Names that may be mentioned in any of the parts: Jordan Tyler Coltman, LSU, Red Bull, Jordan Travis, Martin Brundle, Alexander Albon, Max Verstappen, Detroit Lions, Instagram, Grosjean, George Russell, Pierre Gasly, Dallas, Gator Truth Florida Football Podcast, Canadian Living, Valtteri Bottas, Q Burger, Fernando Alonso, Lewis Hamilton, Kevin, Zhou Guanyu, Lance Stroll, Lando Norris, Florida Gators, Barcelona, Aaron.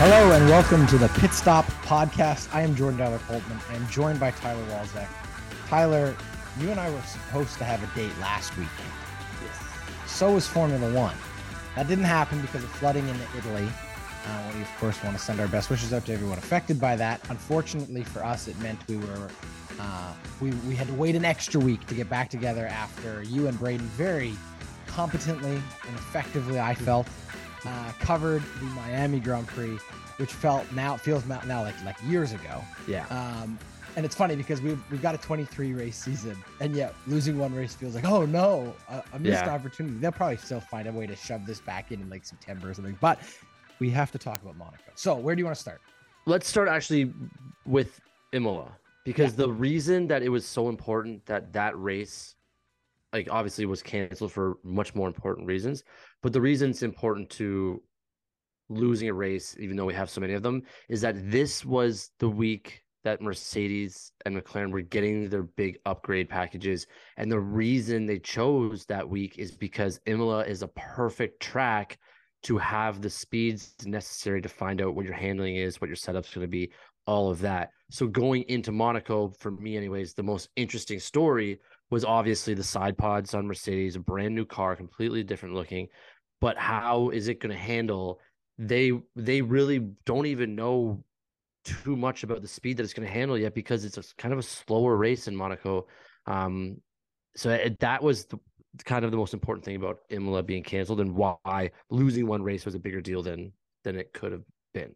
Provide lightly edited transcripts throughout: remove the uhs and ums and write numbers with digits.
Hello and welcome to the Pit Stop Podcast. I am Jordan Tyler Coltman. I am joined by Tyler Walzak. Tyler, you and I were supposed to have a date last weekend. Yes. So was Formula One. That didn't happen because of flooding in Italy. We, of course, want to send our best wishes out to everyone affected by that. Unfortunately for us, it meant we were we had to wait an extra week to get back together after you and Braden very competently and effectively, I felt, covered the Miami Grand Prix, which feels now like years ago. Yeah. And it's funny because we've got a 23 race season, and yet losing one race feels like, oh no, a missed opportunity. They'll probably still find a way to shove this back in like September or something, but we have to talk about Monaco. So where do you want to start? Let's start actually with Imola. Because the reason that it was so important that race, like, obviously was canceled for much more important reasons, but the reason it's important to losing a race, even though we have so many of them, is that this was the week that Mercedes and McLaren were getting their big upgrade packages. And the reason they chose that week is because Imola is a perfect track to have the speeds necessary to find out what your handling is, what your setup's going to be, all of that. So going into Monaco, for me anyways, the most interesting story was obviously the side pods on Mercedes, a brand new car, completely different looking, but how is it going to handle? They really don't even know too much about the speed that it's going to handle yet, because it's kind of a slower race in Monaco. So that was kind of the most important thing about Imola being canceled, and why losing one race was a bigger deal than it could have been.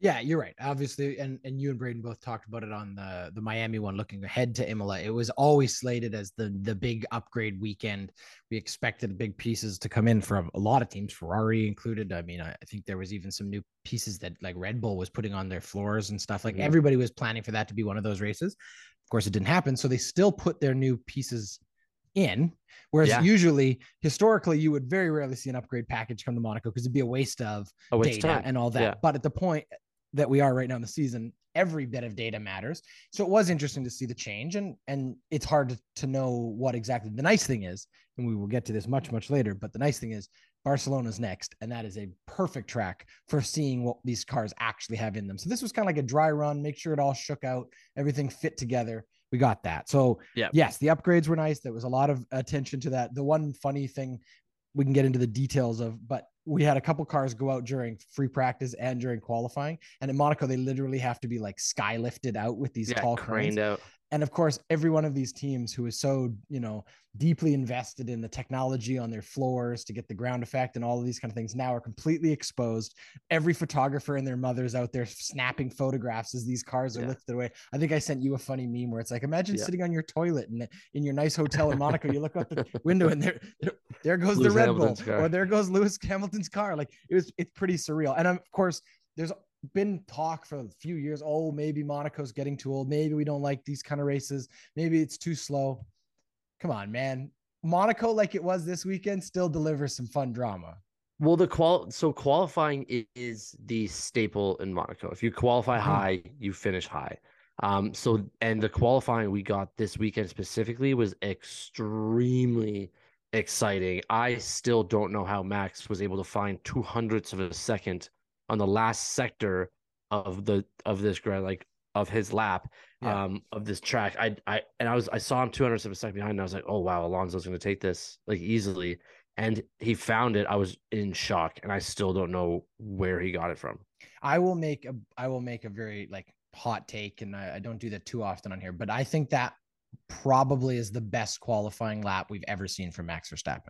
Yeah, you're right. Obviously, and you and Braden both talked about it on the Miami one, looking ahead to Imola. It was always slated as the big upgrade weekend. We expected big pieces to come in from a lot of teams, Ferrari included. I mean, I think there was even some new pieces that like Red Bull was putting on their floors and stuff. Like everybody was planning for that to be one of those races. Of course, it didn't happen. So they still put their new pieces in, whereas usually historically you would very rarely see an upgrade package come to Monaco because it'd be a waste of data and all that. But at the point that we are right now in the season, every bit of data matters. So it was interesting to see the change, and it's hard to know what exactly. The nice thing is, and we will get to this much later, but the nice thing is Barcelona's next, and that is a perfect track for seeing what these cars actually have in them. So this was kind of like a dry run, make sure it all shook out, everything fit together. We got that. So yes, the upgrades were nice. There was a lot of attention to that. The one funny thing we can get into the details of, but we had a couple cars go out during free practice and during qualifying. And in Monaco, they literally have to be like sky lifted out with these tall cranes. Out. And of course, every one of these teams who is so, deeply invested in the technology on their floors to get the ground effect and all of these kind of things now are completely exposed. Every photographer and their mother's out there snapping photographs as these cars are lifted away. I think I sent you a funny meme where it's like, imagine sitting on your toilet in your nice hotel in Monaco, you look out the window and there goes Lewis the Red Hamilton's Bull car. Or there goes Lewis Hamilton's car. Like it's pretty surreal. And of course, there's been talk for a few years, oh, maybe Monaco's getting too old, maybe we don't like these kind of races, maybe it's too slow. Come on, man. Monaco, like it was this weekend, still delivers some fun drama. Well, so qualifying is the staple in Monaco. If you qualify high, you finish high. And the qualifying we got this weekend specifically was extremely exciting. I still don't know how Max was able to find 200ths of a second on the last sector of his lap, of this track. I saw him 200ths of a second behind, and I was like, oh wow, Alonso's going to take this like easily, and he found it. I was in shock, and I still don't know where he got it from. I will make a very like hot take, and I don't do that too often on here, but I think that probably is the best qualifying lap we've ever seen from Max Verstappen,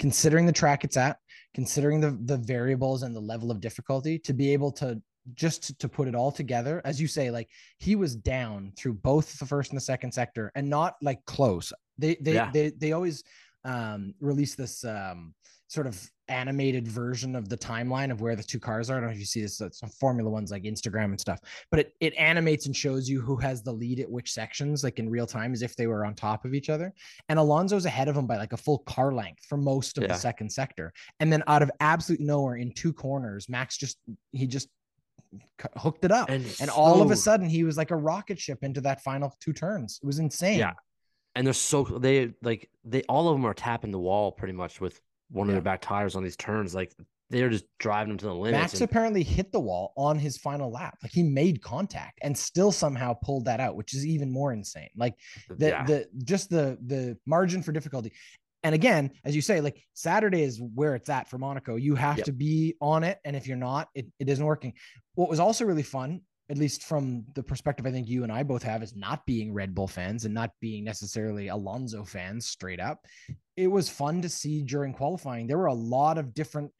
considering the track it's at, considering the variables and the level of difficulty, to be able to just to put it all together. As you say, like he was down through both the first and the second sector, and not like close. They always release this sort of animated version of the timeline of where the two cars are. I don't know if you see this, it's on Formula One's like Instagram and stuff, but it animates and shows you who has the lead at which sections, like in real time, as if they were on top of each other. And Alonso's ahead of him by like a full car length for most of the second sector. And then out of absolute nowhere in two corners, Max just hooked it up. And all of a sudden he was like a rocket ship into that final two turns. It was insane. Yeah. And they're all of them are tapping the wall pretty much with one of their back tires on these turns. Like They're just driving him to the limit. Max apparently hit the wall on his final lap. Like, he made contact and still somehow pulled that out, which is even more insane. Like, the margin for difficulty. And again, as you say, like, Saturday is where it's at for Monaco. You have to be on it. And if you're not, it isn't working. What was also really fun, at least from the perspective I think you and I both have, is not being Red Bull fans and not being necessarily Alonso fans straight up. It was fun to see during qualifying. There were a lot of different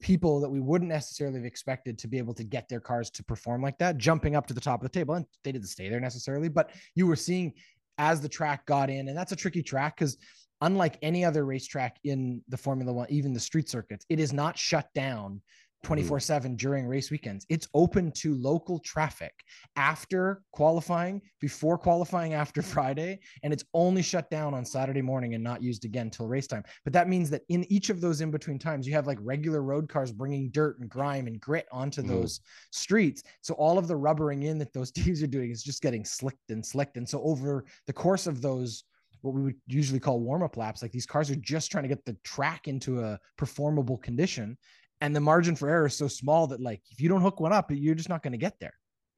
people that we wouldn't necessarily have expected to be able to get their cars to perform like that, jumping up to the top of the table. And they didn't stay there necessarily, but you were seeing as the track got in, and that's a tricky track because unlike any other racetrack in the Formula One, even the street circuits, it is not shut down 24/7 during race weekends. It's open to local traffic after qualifying, before qualifying, after Friday, and it's only shut down on Saturday morning and not used again till race time. But that means that in each of those in-between times, you have like regular road cars bringing dirt and grime and grit onto those streets. So all of the rubbering in that those teams are doing is just getting slicked and slicked. And so over the course of those, what we would usually call warm-up laps, like these cars are just trying to get the track into a performable condition. And the margin for error is so small that, like, if you don't hook one up, you're just not going to get there.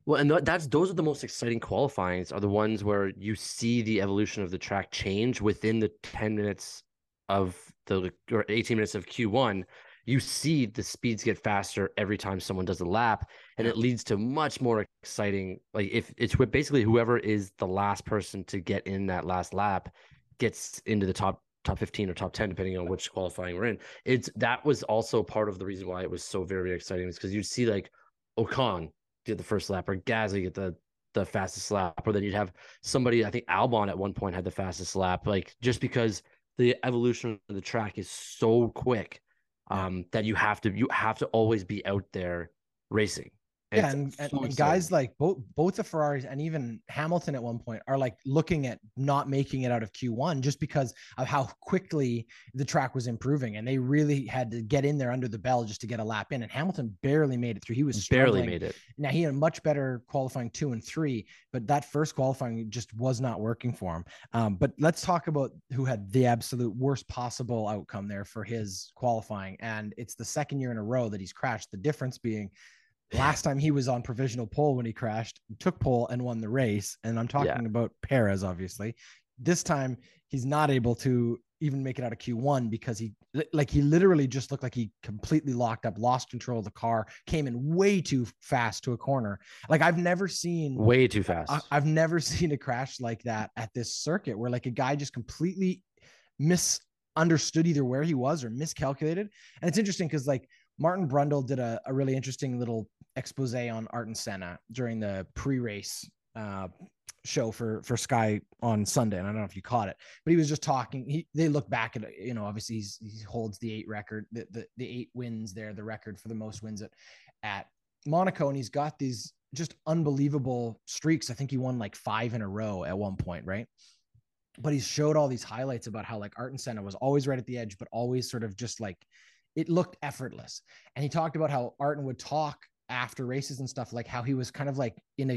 Well, and those are the most exciting qualifyings, are the ones where you see the evolution of the track change within the 10 minutes of the, or 18 minutes of Q1. You see the speeds get faster every time someone does a lap, and it leads to much more exciting. Like, if it's basically whoever is the last person to get in that last lap gets into the top 15 or top 10, depending on which qualifying we're in. That was also part of the reason why it was so very exciting, is because you'd see like Ocon get the first lap, or Gasly get the fastest lap, or then you'd have somebody, I think Albon at one point had the fastest lap, like, just because the evolution of the track is so quick that you have to always be out there racing. And guys like both the Ferraris and even Hamilton at one point are like looking at not making it out of Q1 just because of how quickly the track was improving, and they really had to get in there under the bell just to get a lap in. And Hamilton barely made it through. He was struggling. Barely made it. Now, he had a much better qualifying 2 and 3, but that first qualifying just was not working for him. But let's talk about who had the absolute worst possible outcome there for his qualifying, and it's the second year in a row that he's crashed. The difference being, last time he was on provisional pole when he crashed, took pole and won the race. And I'm talking about Perez, obviously. This time he's not able to even make it out of Q1 because he literally just looked like he completely locked up, lost control of the car, came in way too fast to a corner. Like, I've never seen way too fast. I've never seen a crash like that at this circuit, where like a guy just completely misunderstood either where he was or miscalculated. And it's interesting because like Martin Brundle did a really interesting little expose on Ayrton Senna during the pre-race show for Sky on Sunday, and I don't know if you caught it, but he was just talking. They look back at, you know, obviously he holds the 8 record, the 8 wins there, the record for the most wins at Monaco, and he's got these just unbelievable streaks. I think he won like 5 in a row at one point, right? But he showed all these highlights about how like Ayrton Senna was always right at the edge, but always sort of just like, it looked effortless. And he talked about how Ayrton would talk after races and stuff, like how he was kind of like in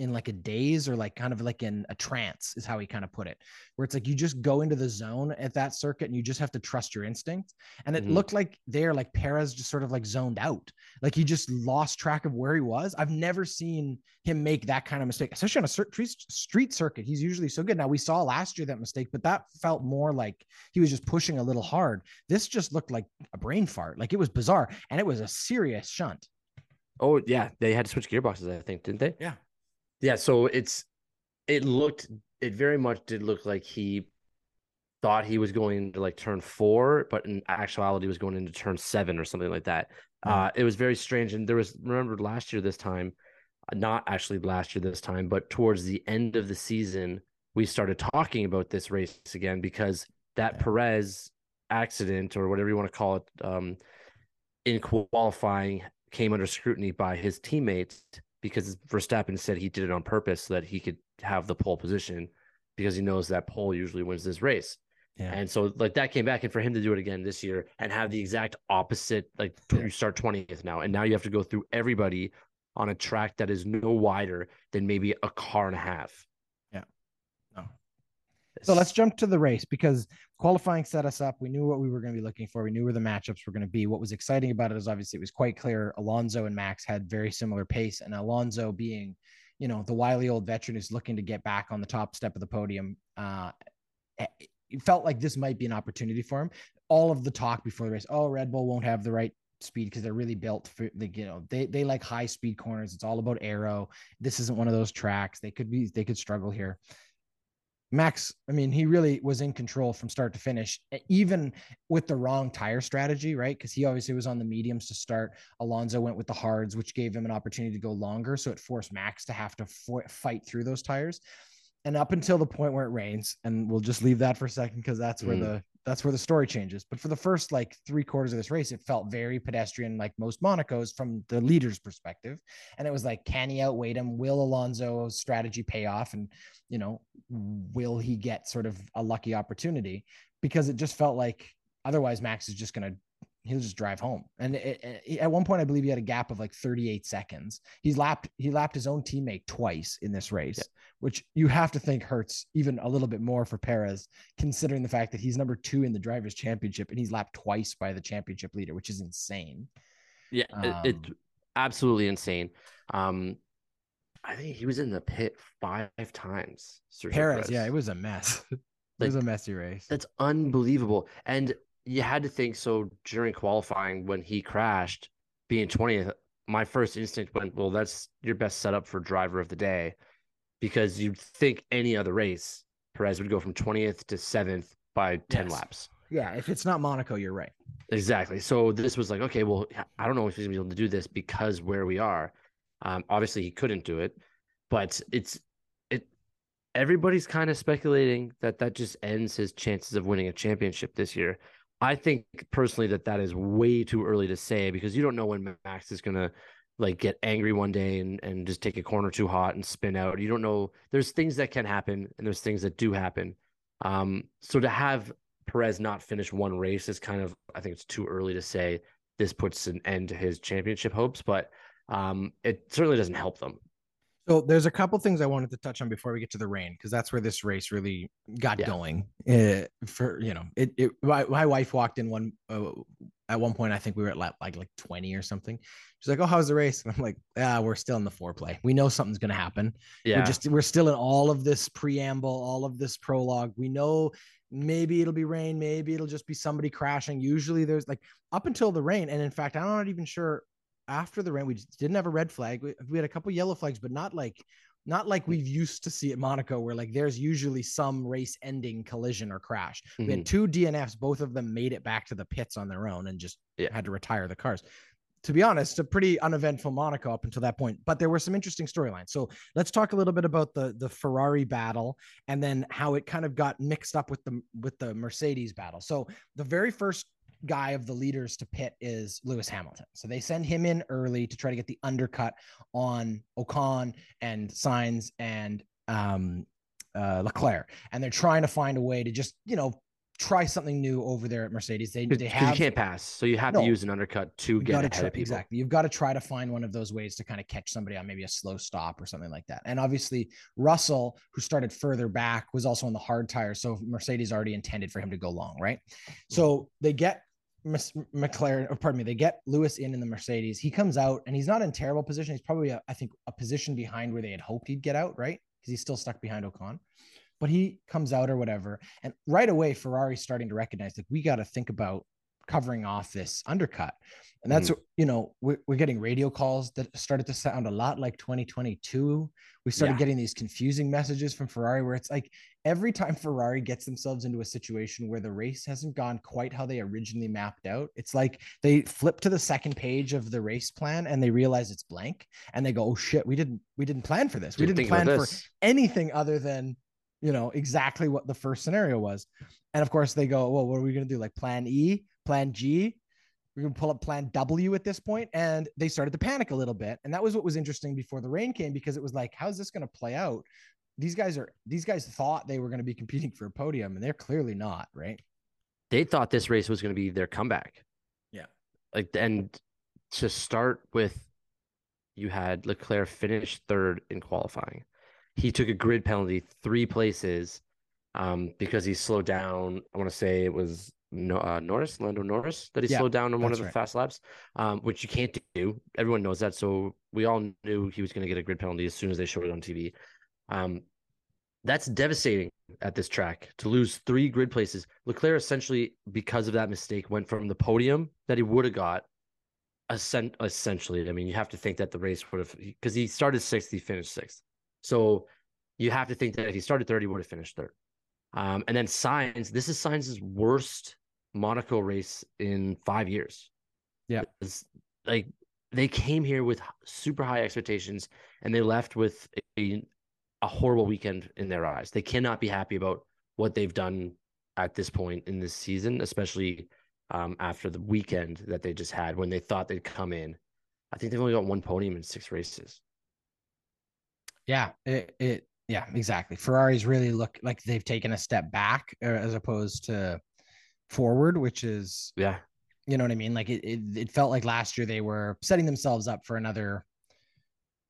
like a daze, or like kind of like in a trance is how he kind of put it, where it's like, you just go into the zone at that circuit and you just have to trust your instinct. And it looked like Perez just sort of like zoned out. Like, he just lost track of where he was. I've never seen him make that kind of mistake, especially on a street circuit. He's usually so good. Now, we saw last year that mistake, but that felt more like he was just pushing a little hard. This just looked like a brain fart. Like, it was bizarre, and it was a serious shunt. Oh yeah. They had to switch gearboxes, I think, didn't they? Yeah. Yeah, so it very much did look like he thought he was going into like turn 4, but in actuality was going into turn 7 or something like that. It was very strange. And but towards the end of the season, we started talking about this race again, because that Perez accident, or whatever you want to call it, in qualifying came under scrutiny by his teammates, because Verstappen said he did it on purpose so that he could have the pole position, because he knows that pole usually wins this race. Yeah. And so like that came back, and for him to do it again this year and have the exact opposite, like you start 20th now, and now you have to go through everybody on a track that is no wider than maybe a car and a half. Yeah. No. So let's jump to the race, because qualifying set us up. We knew what we were going to be looking for. We knew where the matchups were going to be. What was exciting about it is obviously it was quite clear Alonso and Max had very similar pace, and Alonso being, you know, the wily old veteran who's looking to get back on the top step of the podium. It felt like this might be an opportunity for him. All of the talk before the race, oh, Red Bull won't have the right speed because they're really built for, like, you know, they like high speed corners. It's all about aero. This isn't one of those tracks. They could struggle here. Max, I mean, he really was in control from start to finish, even with the wrong tire strategy, right? Because he obviously was on the mediums to start. Alonso went with the hards, which gave him an opportunity to go longer. So it forced Max to have to fight through those tires. And up until the point where it rains, and we'll just leave that for a second, because that's where the story changes. But for the first like three quarters of this race, it felt very pedestrian, like most Monaco's from the leader's perspective. And it was like, can he outweigh him? Will Alonso's strategy pay off? And, you know, will he get sort of a lucky opportunity? Because it just felt like otherwise Max is just going to, he'll just drive home. And at one point, I believe he had a gap of like 38 seconds. He lapped his own teammate twice in this race, which you have to think hurts even a little bit more for Perez, considering the fact that he's number two in the drivers' championship and he's lapped twice by the championship leader, which is insane. Yeah, it's absolutely insane. I think he was in the pit five times. Sergio Perez, yeah, it was a mess. It was a messy race. That's unbelievable. And you had to think, so during qualifying, when he crashed, being 20th, my first instinct went, well, that's your best setup for driver of the day, because you'd think any other race, Perez would go from 20th to 7th by 10 laps. Yeah, if it's not Monaco, you're right. Exactly. So this was like, okay, well, I don't know if he's going to be able to do this because where we are. Obviously, he couldn't do it, but everybody's kind of speculating that just ends his chances of winning a championship this year. I think personally that is way too early to say, because you don't know when Max is going to like get angry one day and just take a corner too hot and spin out. You don't know. There's things that can happen and there's things that do happen. So to have Perez not finish one race is kind of, I think it's too early to say this puts an end to his championship hopes, but it certainly doesn't help them. So there's a couple things I wanted to touch on before we get to the rain, because that's where this race really got going. My wife walked in at one point. I think we were at like 20 or something. She's like, "Oh, how's the race?" And I'm like, "We're still in the foreplay. We know something's going to happen. Yeah, we're still in all of this preamble, all of this prologue. We know maybe it'll be rain, maybe it'll just be somebody crashing. Usually there's like up until the rain, and in fact, I'm not even sure." After the rain, we didn't have a red flag. We had a couple yellow flags, but not like we've used to see at Monaco, where like there's usually some race-ending collision or crash. Mm-hmm. We had two DNFs. Both of them made it back to the pits on their own and just had to retire the cars. To be honest, a pretty uneventful Monaco up until that point, but there were some interesting storylines. So let's talk a little bit about the Ferrari battle and then how it kind of got mixed up with the Mercedes battle. So the very first guy of the leaders to pit is Lewis Hamilton. So they send him in early to try to get the undercut on Ocon and Sainz and Leclerc. And they're trying to find a way to just, you know, try something new over there at Mercedes. You can't pass. So you have to use an undercut to get ahead of people. Exactly. You've got to try to find one of those ways to kind of catch somebody on maybe a slow stop or something like that. And obviously Russell, who started further back, was also on the hard tire. So Mercedes already intended for him to go long, right? So they get Lewis in the Mercedes. He comes out and he's not in terrible position. He's probably, a position behind where they had hoped he'd get out, right? Because he's still stuck behind Ocon. But he comes out or whatever. And right away, Ferrari's starting to recognize that we got to think about covering off this undercut. And that's, you know, we're getting radio calls that started to sound a lot like 2022. We started getting these confusing messages from Ferrari where it's like every time Ferrari gets themselves into a situation where the race hasn't gone quite how they originally mapped out, it's like they flip to the second page of the race plan and they realize it's blank and they go, "Oh shit, we didn't plan for this. We didn't plan for anything other than, you know, exactly what the first scenario was." And of course they go, "Well, what are we going to do? Like plan E, plan G, we're going to pull up plan W at this point." And they started to panic a little bit. And that was what was interesting before the rain came, because it was like, how's this going to play out? These guys thought they were going to be competing for a podium and they're clearly not, right? They thought this race was going to be their comeback. Yeah. Like, and to start with, you had Leclerc finish third in qualifying. He took a grid penalty 3 places because he slowed down. I want to say it was Lando Norris, that he slowed down on one of the fast laps, which you can't do. Everyone knows that. So we all knew he was going to get a grid penalty as soon as they showed it on TV. That's devastating at this track to lose three grid places. Leclerc essentially, because of that mistake, went from the podium that he would have got. Essentially, I mean, you have to think that the race would have, because he started sixth, he finished sixth. So you have to think that if he started third, he would have finished third. And then Sainz, this is Sainz's worst Monaco race in 5 years. Yeah. It's like they came here with super high expectations and they left with a horrible weekend in their eyes. They cannot be happy about what they've done at this point in this season, especially after the weekend that they just had when they thought they'd come in. I think they've only got one podium in six races. Yeah, yeah, exactly. Ferrari's really look like they've taken a step back as opposed to forward, which is, yeah, you know what I mean? Like it felt like last year they were setting themselves up for another,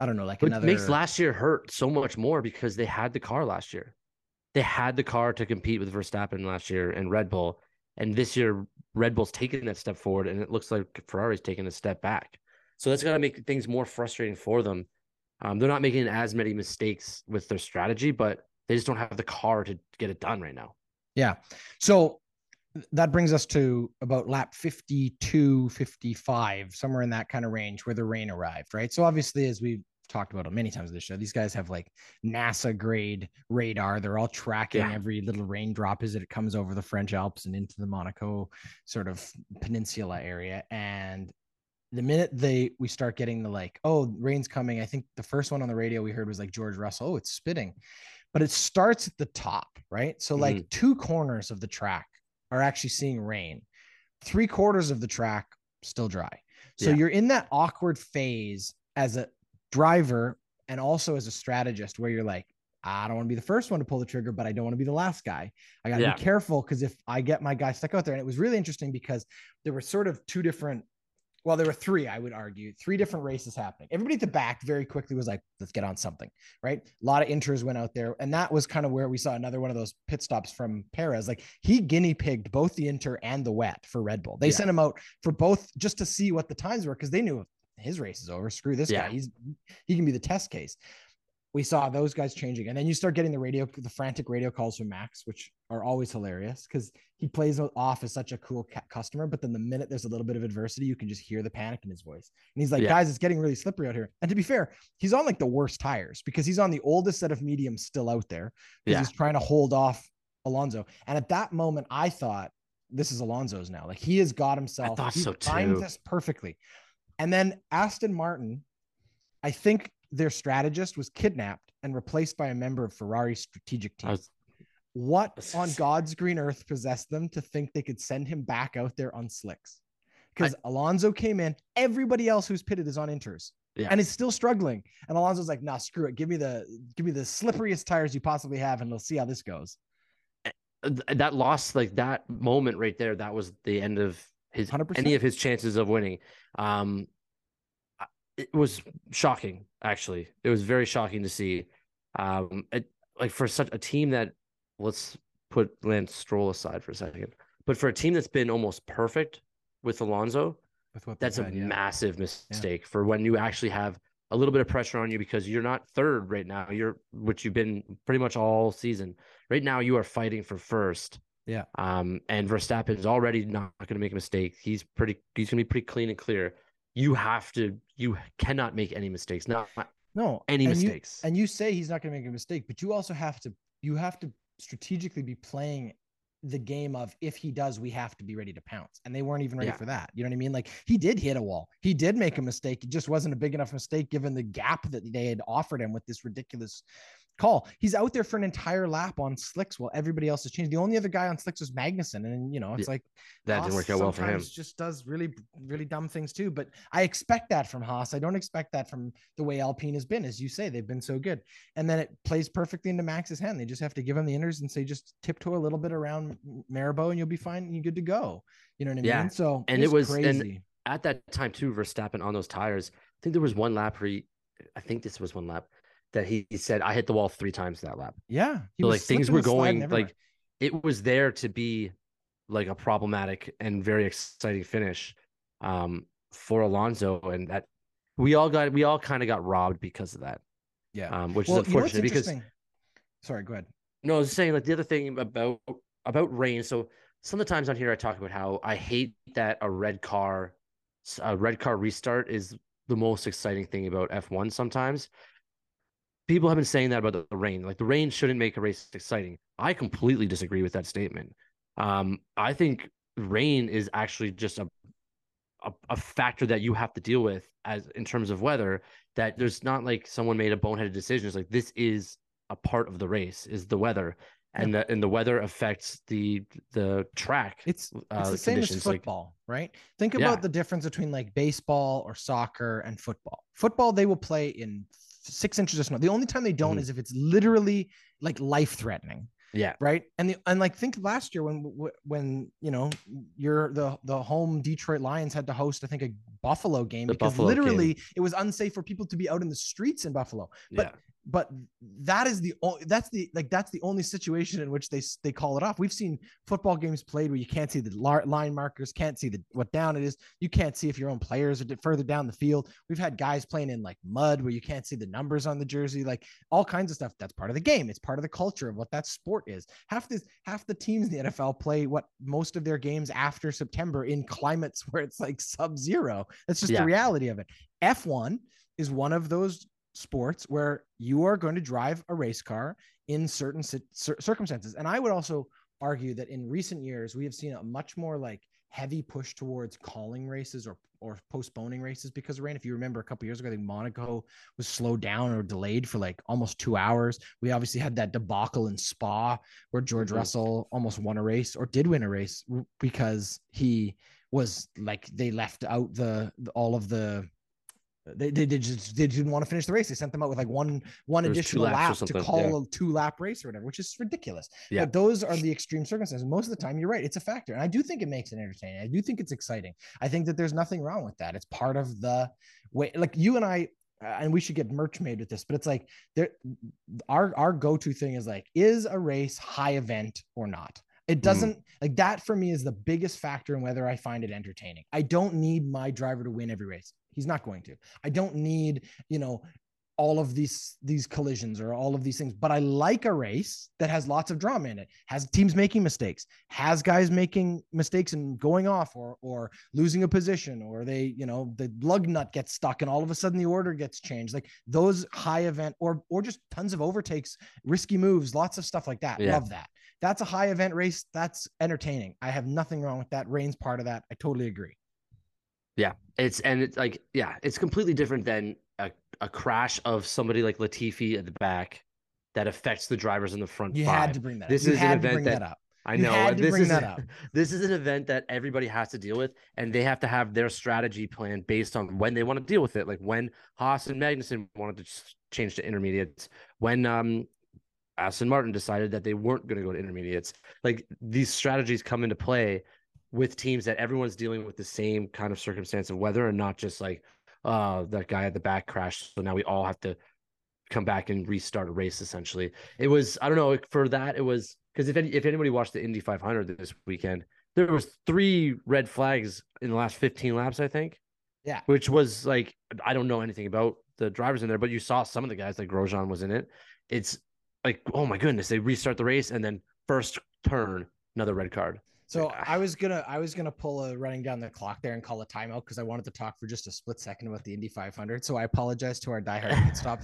I don't know, like another. It makes last year hurt so much more because they had the car last year. They had the car to compete with Verstappen last year and Red Bull. And this year, Red Bull's taking that step forward, and it looks like Ferrari's taking a step back. So that's going to make things more frustrating for them. They're not making as many mistakes with their strategy, but they just don't have the car to get it done right now. Yeah. So that brings us to about lap 52, 55, somewhere in that kind of range where the rain arrived, right? So obviously, as we've talked about it many times on this show, these guys have like NASA grade radar. They're all tracking every little raindrop as it comes over the French Alps and into the Monaco sort of peninsula area. And the minute we start getting the like, oh, rain's coming. I think the first one on the radio we heard was like George Russell. Oh, it's spitting, but it starts at the top, right? So like two corners of the track are actually seeing rain. Three quarters of the track still dry. So you're in that awkward phase as a driver and also as a strategist where you're like, I don't want to be the first one to pull the trigger, but I don't want to be the last guy. I got to be careful because if I get my guy stuck out there. And it was really interesting because there were sort of two different, well, there were three, I would argue, three different races happening. Everybody at the back very quickly was like, let's get on something, right? A lot of inters went out there. And that was kind of where we saw another one of those pit stops from Perez. Like he guinea pigged both the inter and the wet for Red Bull. They sent him out for both just to see what the times were because they knew his race is over. Screw this guy. He can be the test case. We saw those guys changing. And then you start getting the frantic radio calls from Max, which are always hilarious because he plays off as such a cool customer. But then the minute there's a little bit of adversity, you can just hear the panic in his voice. And he's like, guys, it's getting really slippery out here. And to be fair, he's on like the worst tires because he's on the oldest set of mediums still out there because he's trying to hold off Alonso. And at that moment, I thought this is Alonso's now. Like he has got himself. I thought so too. He timed this perfectly. And then Aston Martin, I think their strategist was kidnapped and replaced by a member of Ferrari's strategic team. What on God's green earth possessed them to think they could send him back out there on slicks? Because Alonso came in, everybody else who's pitted is on inters and is still struggling. And Alonso's like, nah, screw it. Give me the slipperiest tires you possibly have. And we'll see how this goes. That loss, like that moment right there, that was the end of his 100%. Any of his chances of winning. It was shocking, actually. It was very shocking to see. For such a team that, let's put Lance Stroll aside for a second, but for a team that's been almost perfect with Alonso, that's a massive mistake for when you actually have a little bit of pressure on you because you're not third right now. Which you've been pretty much all season. Right now, you are fighting for first. Yeah. And Verstappen is already not going to make a mistake. He's going to be pretty clean and clear. You cannot make any mistakes. No mistakes. You say he's not going to make a mistake, but you also have to strategically be playing the game of if he does, we have to be ready to pounce. And they weren't even ready for that. You know what I mean? Like he did hit a wall. He did make a mistake. It just wasn't a big enough mistake given the gap that they had offered him with this ridiculous call. He's out there for an entire lap on slicks while everybody else has changed. The only other guy on slicks was Magnussen, and it's like that didn't work out well for him. Just does really, really dumb things too. But I expect that from Haas. I don't expect that from the way Alpine has been. As you say, they've been so good, and then it plays perfectly into Max's hand. They just have to give him the inners and say just tiptoe a little bit around Maribo, and you'll be fine. And you're good to go. You know what I mean? So it was crazy. And at that time too, Verstappen on those tires. I think there was one lap. I think this was one lap. that he said, I hit the wall three times that lap. Yeah. So like things were going, like it was there to be like a problematic and very exciting finish for Alonso. And that we all kind of got robbed because of that. Yeah. Which is unfortunate because. Sorry, go ahead. No, I was saying like the other thing about rain. So some of the times on here, I talk about how I hate that a red car restart is the most exciting thing about F1 sometimes. People have been saying that about the rain. Like the rain shouldn't make a race exciting. I completely disagree with that statement. I think rain is actually just a factor that you have to deal with as in terms of weather, that there's not like someone made a boneheaded decision. It's like this is a part of the race is the weather. And yeah. The weather affects the track. It's the same as football, like, right? Think about the difference between like baseball or soccer and football. Football, they will play in 6 inches of snow. The only time they don't is if it's literally like life-threatening. Yeah. Right. And like think last year when you know the home Detroit Lions had to host I think a Buffalo game because literally it was unsafe for people to be out in the streets in Buffalo. But that is the only situation in which they call it off. We've seen football games played where you can't see the line markers, can't see what down it is. You can't see if your own players are further down the field. We've had guys playing in like mud where you can't see the numbers on the jersey, like all kinds of stuff. That's part of the game. It's part of the culture of what that sport is. Half the teams in the NFL play most of their games after September in climates where it's like sub-zero. That's just the reality of it. F1 is one of those sports where you are going to drive a race car in certain circumstances. And I would also argue that in recent years, we have seen a much more like heavy push towards calling races or postponing races because of rain. If you remember a couple of years ago, I think Monaco was slowed down or delayed for like almost 2 hours. We obviously had that debacle in Spa where George Russell almost won a race or did win a race because he was like, they left out they didn't want to finish the race. They sent them out with like one additional lap to call a 2-lap race or whatever, which is ridiculous. Yeah. But those are the extreme circumstances. Most of the time, you're right. It's a factor. And I do think it makes it entertaining. I do think it's exciting. I think that there's nothing wrong with that. It's part of the way, like you and I, and we should get merch made with this, but it's like our go-to thing is like, is a race high event or not? It doesn't like that for me is the biggest factor in whether I find it entertaining. I don't need my driver to win every race. He's not going to. I don't need, you know, all of these collisions or all of these things, but I like a race that has lots of drama in it, has teams making mistakes, has guys making mistakes and going off or losing a position, or they, you know, the lug nut gets stuck and all of a sudden the order gets changed. Like those high event or just tons of overtakes, risky moves, lots of stuff like that. Yeah. Love that. That's a high event race. That's entertaining. I have nothing wrong with that. Rain's part of that. I totally agree. Yeah, it's completely different than a crash of somebody like Latifi at the back that affects the drivers in the front. This is an event that everybody has to deal with, and they have to have their strategy plan based on when they want to deal with it. Like when Haas and Magnussen wanted to change to intermediates, when Aston Martin decided that they weren't going to go to intermediates. Like these strategies come into play with teams that everyone's dealing with the same kind of circumstance of weather, and not just like, that guy at the back crashed, so now we all have to come back and restart a race. Essentially, it was, I don't know, for that it was because if anybody watched the Indy 500 this weekend, there was 3 red flags in the last 15 laps, I think. Yeah, which was like, I don't know anything about the drivers in there, but you saw some of the guys like Grosjean was in it. It's like, oh my goodness, they restart the race and then first turn another red card. So I was gonna pull a running down the clock there and call a timeout because I wanted to talk for just a split second about the Indy 500. So I apologize to our diehard Pit Stop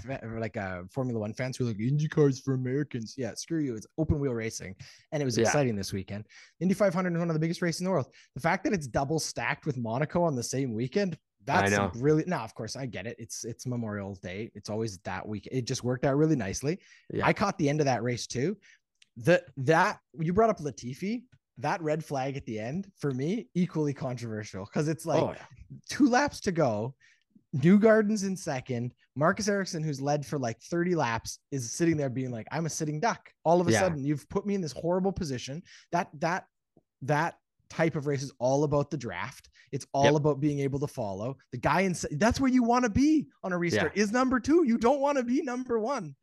Formula One fans who are like, Indy cars for Americans. Yeah, screw you. It's open wheel racing, and it was exciting this weekend. Indy 500 is one of the biggest races in the world. The fact that it's double stacked with Monaco on the same weekend. That's really no. Of course, I get it. It's Memorial Day. It's always that week. It just worked out really nicely. Yeah. I caught the end of that race too. That you brought up Latifi. That red flag at the end, for me, equally controversial because it's like 2 laps to go. Newgarden's in second. Marcus Ericsson, who's led for like 30 laps, is sitting there being like, I'm a sitting duck. All of a sudden, you've put me in this horrible position. That type of race is all about the draft. It's all about being able to follow the guy. And that's where you want to be on a restart is number two. You don't want to be number one.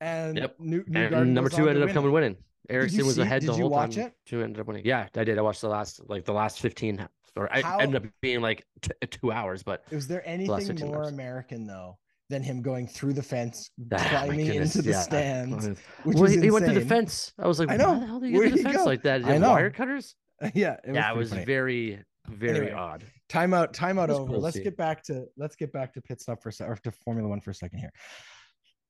And number two ended up coming winning. Ericsson was ahead the whole time. Did you watch it? Two ended up winning. Yeah, I did. I watched the last 15 or I ended up being like 2 hours, but was there anything more American though than him going through the fence, climbing into the stands? He went through the fence. I was like, I know. Why the hell did he get through the fence like that? Wire cutters? Yeah. It was very, very odd. Timeout over. Cool. Let's get back to pit stop for a second, or to Formula One for a second here.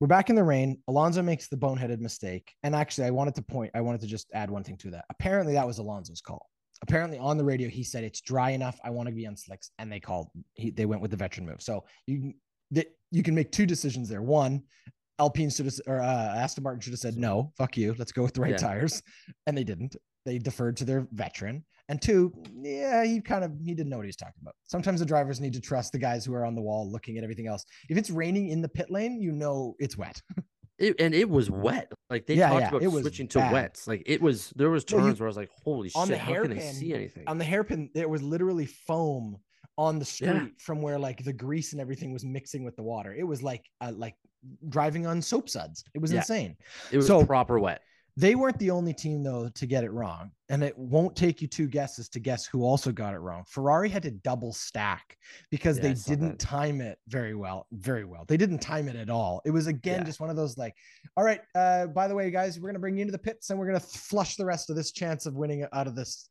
We're back in the rain. Alonso makes the boneheaded mistake. And actually, I wanted to just add one thing to that. Apparently, that was Alonso's call. Apparently, on the radio, he said, it's dry enough. I want to be on slicks. And they called. They went with the veteran move. So you can make two decisions there. One, Alpine should have, or Aston Martin should have said, no, fuck you. Let's go with the right tires. And they didn't. They deferred to their veteran. And two, he didn't know what he was talking about. Sometimes the drivers need to trust the guys who are on the wall looking at everything else. If it's raining in the pit lane, you know it's wet. It was wet. Like they talked about switching to wets. Like there was turns where I was like, holy shit, how can I see anything? On the hairpin, there was literally foam on the street from where like the grease and everything was mixing with the water. It was like driving on soap suds. It was insane. It was proper wet. They weren't the only team, though, to get it wrong, and it won't take you two guesses to guess who also got it wrong. Ferrari had to double stack because they didn't time it very well. Very well. They didn't time it at all. It was, again, just one of those like, all right, by the way, guys, we're going to bring you into the pits, and we're going to flush the rest of this chance of winning out of this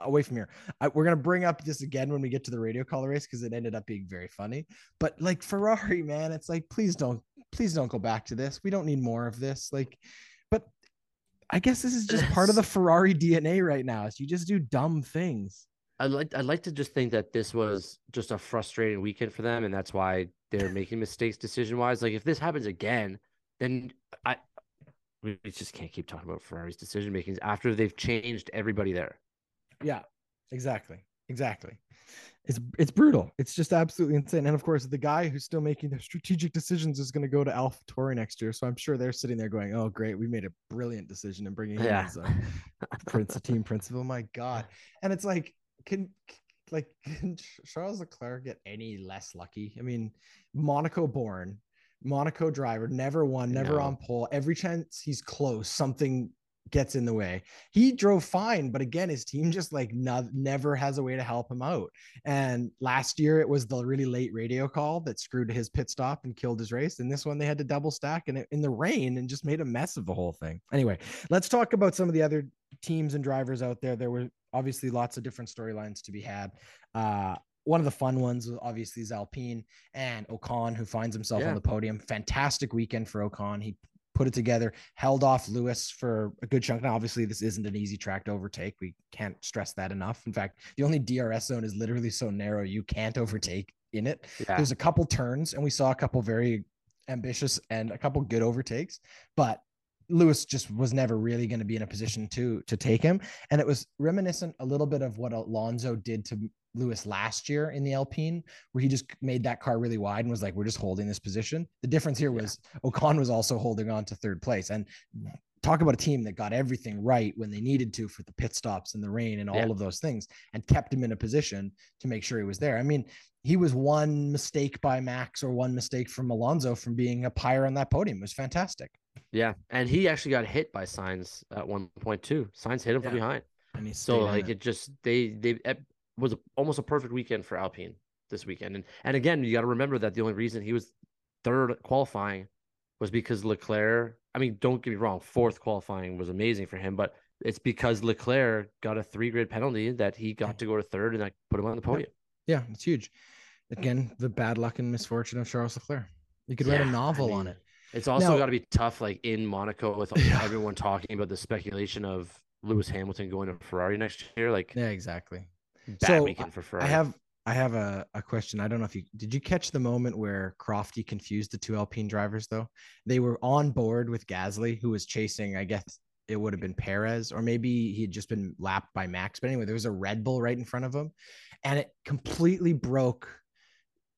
away from here. We're going to bring up this again when we get to the radio caller race because it ended up being very funny. But like Ferrari, man, it's like, please don't go back to this. We don't need more of this. Like, I guess this is just part of the Ferrari DNA right now. You just do dumb things. I'd like to just think that this was just a frustrating weekend for them, and that's why they're making mistakes decision-wise. Like, if this happens again, then we just can't keep talking about Ferrari's decision-making after they've changed everybody there. Yeah, exactly. It's brutal. It's just absolutely insane. And of course, the guy who's still making the strategic decisions is going to go to AlphaTauri next year. So I'm sure they're sitting there going, "Oh, great, we made a brilliant decision in bringing him as a team principal." My God! And it's like, can Charles Leclerc get any less lucky? I mean, Monaco-born, Monaco driver, never won, never on pole. Every chance he's close, something gets in the way. He drove fine, but again, his team just like never has a way to help him out. And last year it was the really late radio call that screwed his pit stop and killed his race, and this one they had to double stack and in the rain and just made a mess of the whole thing. Anyway, let's talk about some of the other teams and drivers out there. There were obviously lots of different storylines to be had. One of the fun ones obviously is Alpine and Ocon, who finds himself on the podium. Fantastic weekend for Ocon. He put it together, held off Lewis for a good chunk. Now, obviously, this isn't an easy track to overtake. We can't stress that enough. In fact, the only DRS zone is literally so narrow you can't overtake in it. Yeah. There's a couple turns, and we saw a couple very ambitious and a couple good overtakes, but Lewis just was never really going to be in a position to take him. And it was reminiscent a little bit of what Alonso did to Lewis last year in the Alpine, where he just made that car really wide and was like, we're just holding this position. The difference here was Ocon was also holding on to third place. And talk about a team that got everything right when they needed to for the pit stops and the rain and all of those things, and kept him in a position to make sure he was there. I mean, he was one mistake by Max or one mistake from Alonso from being up higher on that podium. It was fantastic. Yeah. And he actually got hit by Sainz at one point too. Sainz hit him from behind. And he's so like, it just, they was almost a perfect weekend for Alpine this weekend. And again, you got to remember that the only reason he was third qualifying was because Leclerc, I mean, don't get me wrong, fourth qualifying was amazing for him, but it's because Leclerc got a 3-grid penalty that he got to go to third, and that put him on the podium. Yeah, it's huge. Again, the bad luck and misfortune of Charles Leclerc. You could write a novel on it. It's also got to be tough, like in Monaco, with everyone talking about the speculation of Lewis Hamilton going to Ferrari next year. Like, yeah, exactly. Bad weekend for Ferrari. I have a question. I don't know if did you catch the moment where Crofty confused the two Alpine drivers though? They were on board with Gasly, who was chasing, I guess it would have been Perez, or maybe he had just been lapped by Max. But anyway, there was a Red Bull right in front of him, and it completely broke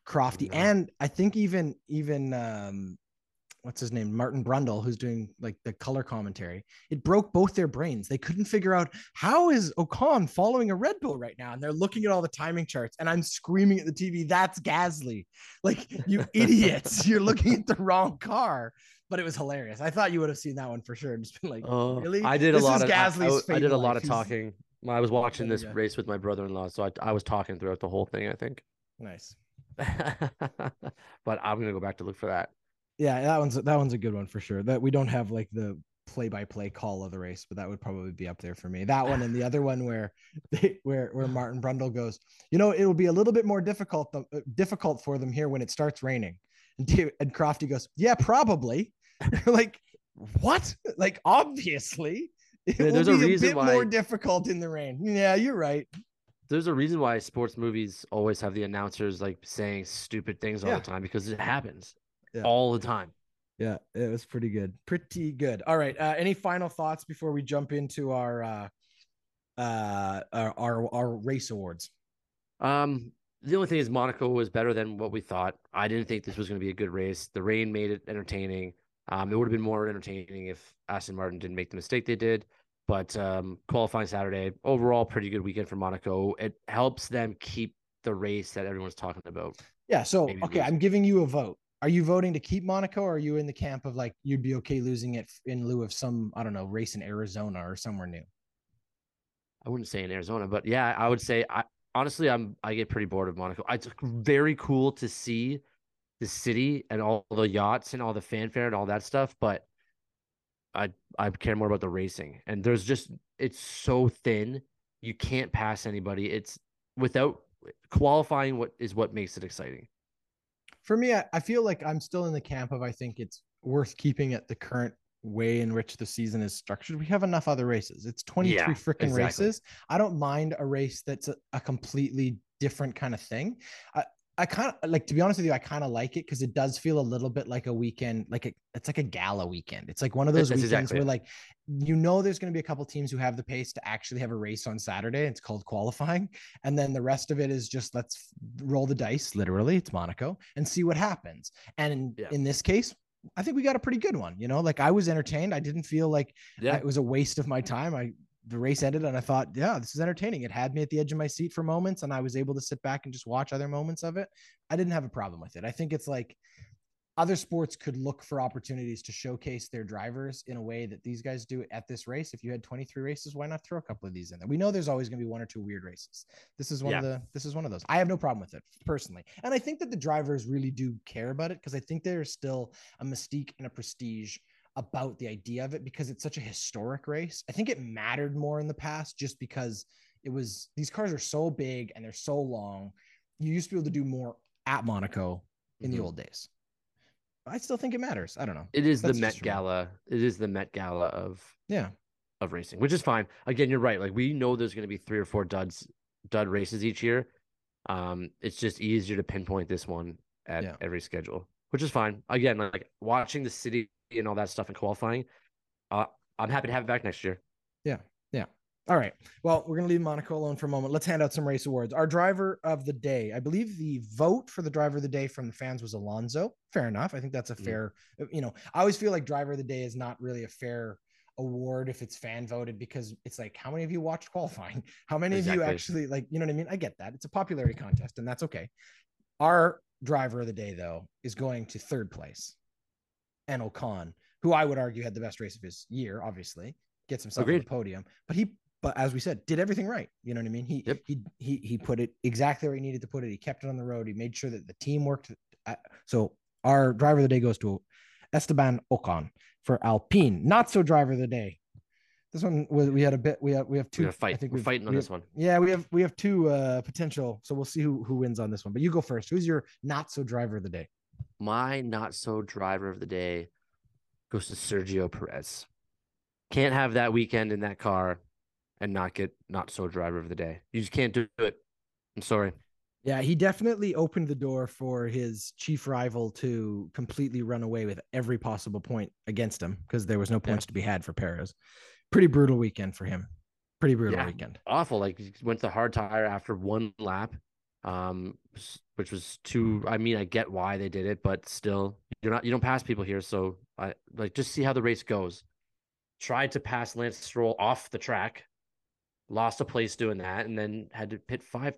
Crofty. And I think even what's his name, Martin Brundle, who's doing like the color commentary. It broke both their brains. They couldn't figure out how is Ocon following a Red Bull right now, and they're looking at all the timing charts. And I'm screaming at the TV, "That's Gasly! Like, you idiots! You're looking at the wrong car." But it was hilarious. I thought you would have seen that one for sure. Just been like, really? I did a lot of talking. I was watching this race with my brother-in-law, so I was talking throughout the whole thing, I think. Nice. But I'm gonna go back to look for that. Yeah, that one's a good one for sure. That we don't have like the play-by-play call of the race, but that would probably be up there for me. That one and the other one where Martin Brundle goes, you know, it will be a little bit more difficult for them here when it starts raining. And David Crofty goes, yeah, probably. Like, what? Like, obviously, it will be a bit more difficult in the rain. Yeah, you're right. There's a reason why sports movies always have the announcers like saying stupid things all the time, because it happens all the time. Yeah, it was pretty good. Pretty good. All right. Any final thoughts before we jump into our race awards? The only thing is Monaco was better than what we thought. I didn't think this was going to be a good race. The rain made it entertaining. It would have been more entertaining if Aston Martin didn't make the mistake they did. But qualifying Saturday, overall, pretty good weekend for Monaco. It helps them keep the race that everyone's talking about. Yeah, so, okay, I'm giving you a vote. Are you voting to keep Monaco, or are you in the camp of, like, you'd be okay losing it in lieu of some, I don't know, race in Arizona or somewhere new? I wouldn't say in Arizona, but, yeah, I would say – honestly, I get pretty bored of Monaco. It's very cool to see the city and all the yachts and all the fanfare and all that stuff, but I care more about the racing. And there's just, it's so thin. You can't pass anybody. It's without qualifying what makes it exciting. For me, I feel like I'm still in the camp of, I think it's worth keeping at the current way in which the season is structured. We have enough other races. It's 23 races. I don't mind a race that's a completely different kind of thing. I kind of like, to be honest with you, I kind of like it because it does feel a little bit like a weekend, like it's like a gala weekend. It's like one of those weekends where like, you know, there's going to be a couple teams who have the pace to actually have a race on Saturday. It's called qualifying. And then the rest of it is just, let's roll the dice. Literally, it's Monaco, and see what happens. And in this case, I think we got a pretty good one, you know, like I was entertained. I didn't feel like it was a waste of my time. The race ended and I thought, yeah, this is entertaining. It had me at the edge of my seat for moments, and I was able to sit back and just watch other moments of it. I didn't have a problem with it. I think it's like other sports could look for opportunities to showcase their drivers in a way that these guys do at this race. If you had 23 races, why not throw a couple of these in there? We know there's always going to be one or two weird races. This is one of those. I have no problem with it personally. And I think that the drivers really do care about it, because I think there's still a mystique and a prestige about the idea of it, because it's such a historic race. I think it mattered more in the past just because it was, these cars are so big and they're so long. You used to be able to do more at Monaco in the old days. I still think it matters. I don't know. It is the Met Gala. It is the Met Gala of racing, which is fine. Again, you're right. Like, we know there's going to be 3 or 4 dud races each year. It's just easier to pinpoint this one at every schedule, which is fine. Again, like watching the city and all that stuff and qualifying, I'm happy to have it back next year. Yeah. Yeah. All right. Well, we're going to leave Monaco alone for a moment. Let's hand out some race awards. Our driver of the day, I believe the vote for the driver of the day from the fans was Alonso. Fair enough. I think that's a fair, you know, I always feel like driver of the day is not really a fair award if it's fan voted, because it's like, how many of you watched qualifying? How many of you actually, like, you know what I mean? I get that. It's a popularity contest, and that's okay. Our driver of the day, though, is going to third place. And Ocon, who I would argue had the best race of his year, obviously, gets himself on the podium, but as we said, did everything right. You know what I mean? He put it exactly where he needed to put it. He kept it on the road. He made sure that the team worked. So our driver of the day goes to Esteban Ocon for Alpine. Not so driver of the day. This one we have two. I think we're fighting on this one. Yeah, we have two potential. So we'll see who wins on this one. But you go first. Who's your not so driver of the day? My not so driver of the day goes to Sergio Perez. Can't have that weekend in that car and not get not so driver of the day. You just can't do it. I'm sorry. Yeah, he definitely opened the door for his chief rival to completely run away with every possible point against him, because there was no points to be had for Perez. Pretty brutal weekend for him. Pretty brutal weekend. Awful. Like, he went to the hard tire after one lap. which was too, I mean, I get why they did it, but still, you don't pass people here. So I like, just see how the race goes. Tried to pass Lance Stroll off the track, lost a place doing that, and then had to pit five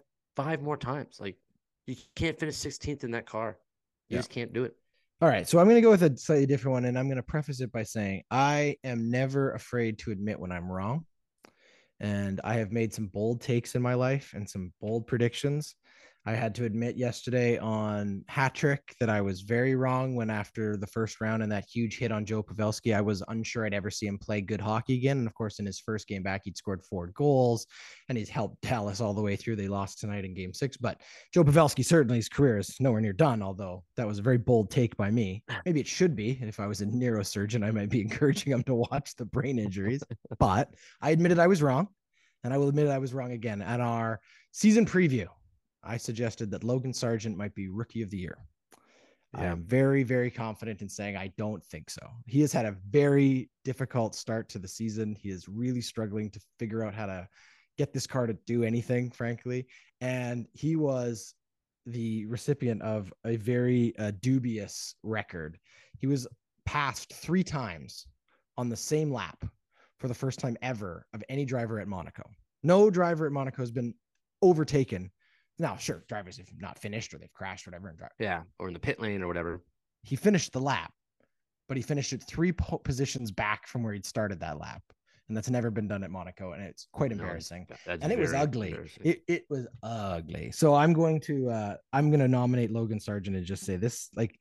more times. Like, you can't finish 16th in that car. You just can't do it. All right, so I'm going to go with a slightly different one, and I'm going to preface it by saying I am never afraid to admit when I'm wrong, and I have made some bold takes in my life and some bold predictions. I had to admit yesterday on Hat Trick that I was very wrong when after the first round and that huge hit on Joe Pavelski, I was unsure I'd ever see him play good hockey again. And, of course, in his first game back, he'd scored 4 goals, and he's helped Dallas all the way through. They lost tonight in Game 6. But Joe Pavelski, certainly his career is nowhere near done, although that was a very bold take by me. Maybe it should be. And if I was a neurosurgeon, I might be encouraging him to watch the brain injuries. But I admitted I was wrong, and I will admit I was wrong again. At our season preview, I suggested that Logan Sargeant might be Rookie of the Year. Yeah. I am very, very confident in saying I don't think so. He has had a very difficult start to the season. He is really struggling to figure out how to get this car to do anything, frankly. And he was the recipient of a very dubious record. He was passed 3 times on the same lap for the first time ever of any driver at Monaco. No driver at Monaco has been overtaken. Now, sure, drivers have not finished or they've crashed or whatever. Yeah, or in the pit lane or whatever. He finished the lap, but he finished it 3 positions back from where he'd started that lap. And that's never been done at Monaco, and it's quite embarrassing. And it was ugly. It was ugly. So I'm going to nominate Logan Sargeant and just say this, like,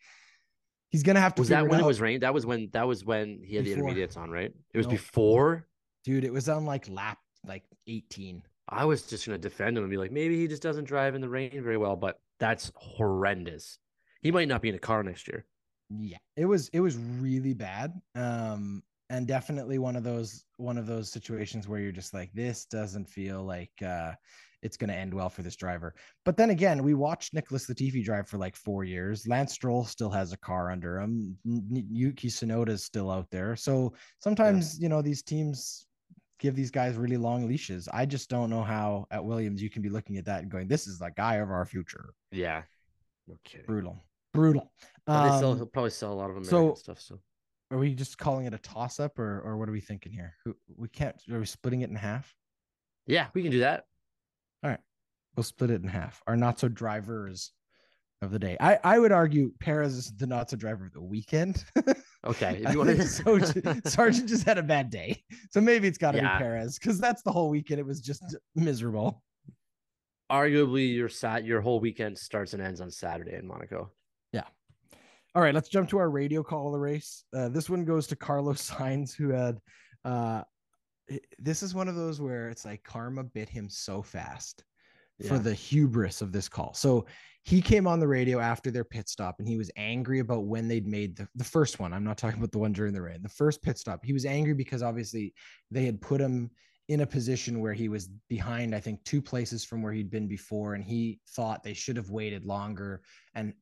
he's going to have to. Was that when it was rain? That was when he had the intermediates on, right? It was before. Dude, it was on like lap like 18. I was just going to defend him and be like, maybe he just doesn't drive in the rain very well, but that's horrendous. He might not be in a car next year. Yeah, it was really bad. And definitely one of those situations where you're just like, this doesn't feel like it's going to end well for this driver. But then again, we watched Nicholas Latifi drive for like 4 years. Lance Stroll still has a car under him. Yuki Tsunoda is still out there. So sometimes, you know, these teams give these guys really long leashes. I just don't know how at Williams you can be looking at that and going, this is the guy of our future. Yeah. No kidding. Brutal. He'll probably sell a lot of American stuff. So are we just calling it a toss up or what are we thinking here? Are we splitting it in half? Yeah, we can do that. All right. We'll split it in half. Our not so drivers of the day. I would argue Perez is the not so driver of the weekend. Okay. If you want to... So Sargeant just had a bad day. So maybe it's got to be Perez, because that's the whole weekend. It was just miserable. Arguably, your whole weekend starts and ends on Saturday in Monaco. Yeah. All right. Let's jump to our radio call of the race. This one goes to Carlos Sainz, who had... this is one of those where it's like karma bit him so fast for the hubris of this call. So he came on the radio after their pit stop and he was angry about when they'd made the first one. I'm not talking about the one during the rain, the first pit stop. He was angry because obviously they had put him in a position where he was behind, I think, 2 places from where he'd been before. And he thought they should have waited longer and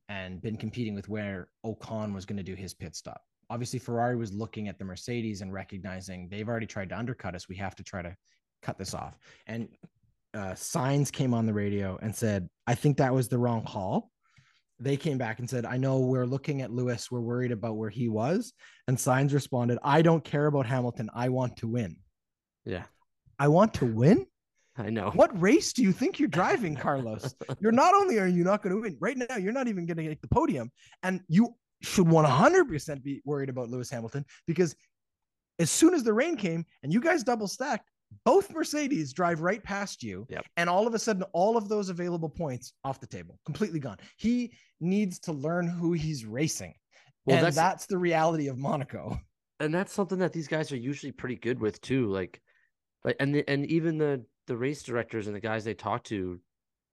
been competing with where Ocon was going to do his pit stop. Obviously Ferrari was looking at the Mercedes and recognizing they've already tried to undercut us. We have to try to cut this off. And Sainz came on the radio and said, I think that was the wrong call. They came back and said, I know we're looking at Lewis. We're worried about where he was. And Sainz responded, I don't care about Hamilton. I want to win. Yeah. I want to win? I know. What race do you think you're driving, Carlos? You're not only are you not going to win right now, you're not even going to get the podium. And you should 100% be worried about Lewis Hamilton, because as soon as the rain came and you guys double stacked, both Mercedes drive right past you. Yep. And all of a sudden, all of those available points off the table, completely gone. He needs to learn who he's racing. Well, and that's the reality of Monaco. And that's something that these guys are usually pretty good with too. Like and even the race directors and the guys they talk to,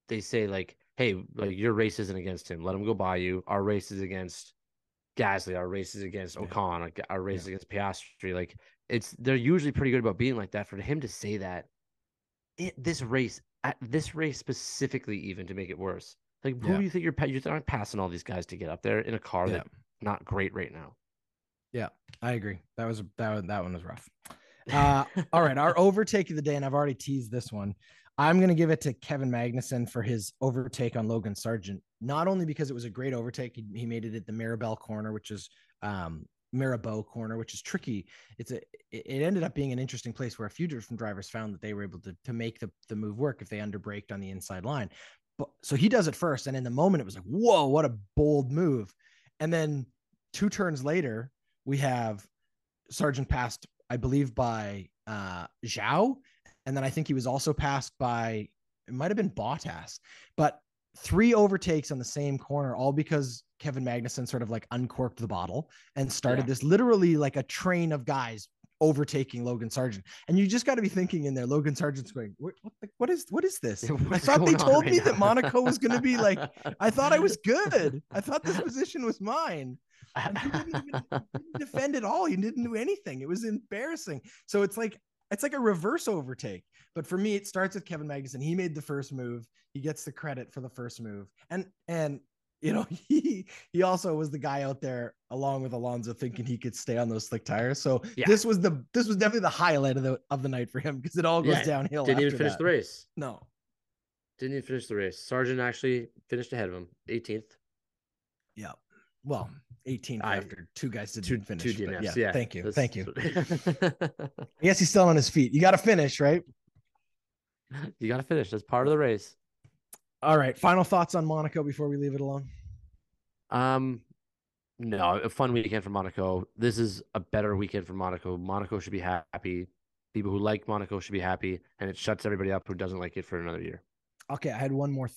they say like, hey, like your race isn't against him. Let him go by you. Our race is against Gasly. Our race is against Ocon. Like, our race is against Piastri. Like, they're usually pretty good about being like that. For him to say that at this race specifically, even to make it worse, like who do you think you're not passing all these guys to get up there in a car that's not great right now? Yeah, I agree. That one was rough. All right, our overtake of the day, and I've already teased this one. I'm going to give it to Kevin Magnussen for his overtake on Logan Sargeant, not only because it was a great overtake. He made it at the Mirabeau corner, which is tricky. It ended up being an interesting place where a few different drivers found that they were able to make the move work if they underbraked on the inside line. But so he does it first. And in the moment, it was like, whoa, what a bold move. And then two turns later, we have Sargeant passed, I believe, by Zhao. And then I think he was also passed by, it might've been Bottas, but three overtakes on the same corner, all because Kevin Magnussen sort of like uncorked the bottle and started this literally like a train of guys overtaking Logan Sargeant. And you just got to be thinking in there, Logan Sargeant's going, what is this? I thought they told me that Monaco was going to be like, I thought I was good. I thought this position was mine. And he didn't defend at all. He didn't do anything. It was embarrassing. So it's like a reverse overtake. But for me, it starts with Kevin Magnussen. He made the first move. He gets the credit for the first move. And you know, he also was the guy out there along with Alonso thinking he could stay on those slick tires. So this was definitely the highlight of the night for him, because it all goes downhill. Didn't even finish the race. No. Didn't even finish the race. Sargeant actually finished ahead of him, 18th. Yeah. Well, 18th after two guys didn't finish. Two DNFs, yeah. Thank you. I guess he's still on his feet. You got to finish, right? You got to finish. That's part of the race. All right. Final thoughts on Monaco before we leave it alone. No, a fun weekend for Monaco. This is a better weekend for Monaco. Monaco should be happy. People who like Monaco should be happy, and it shuts everybody up who doesn't like it for another year. Okay, I had one more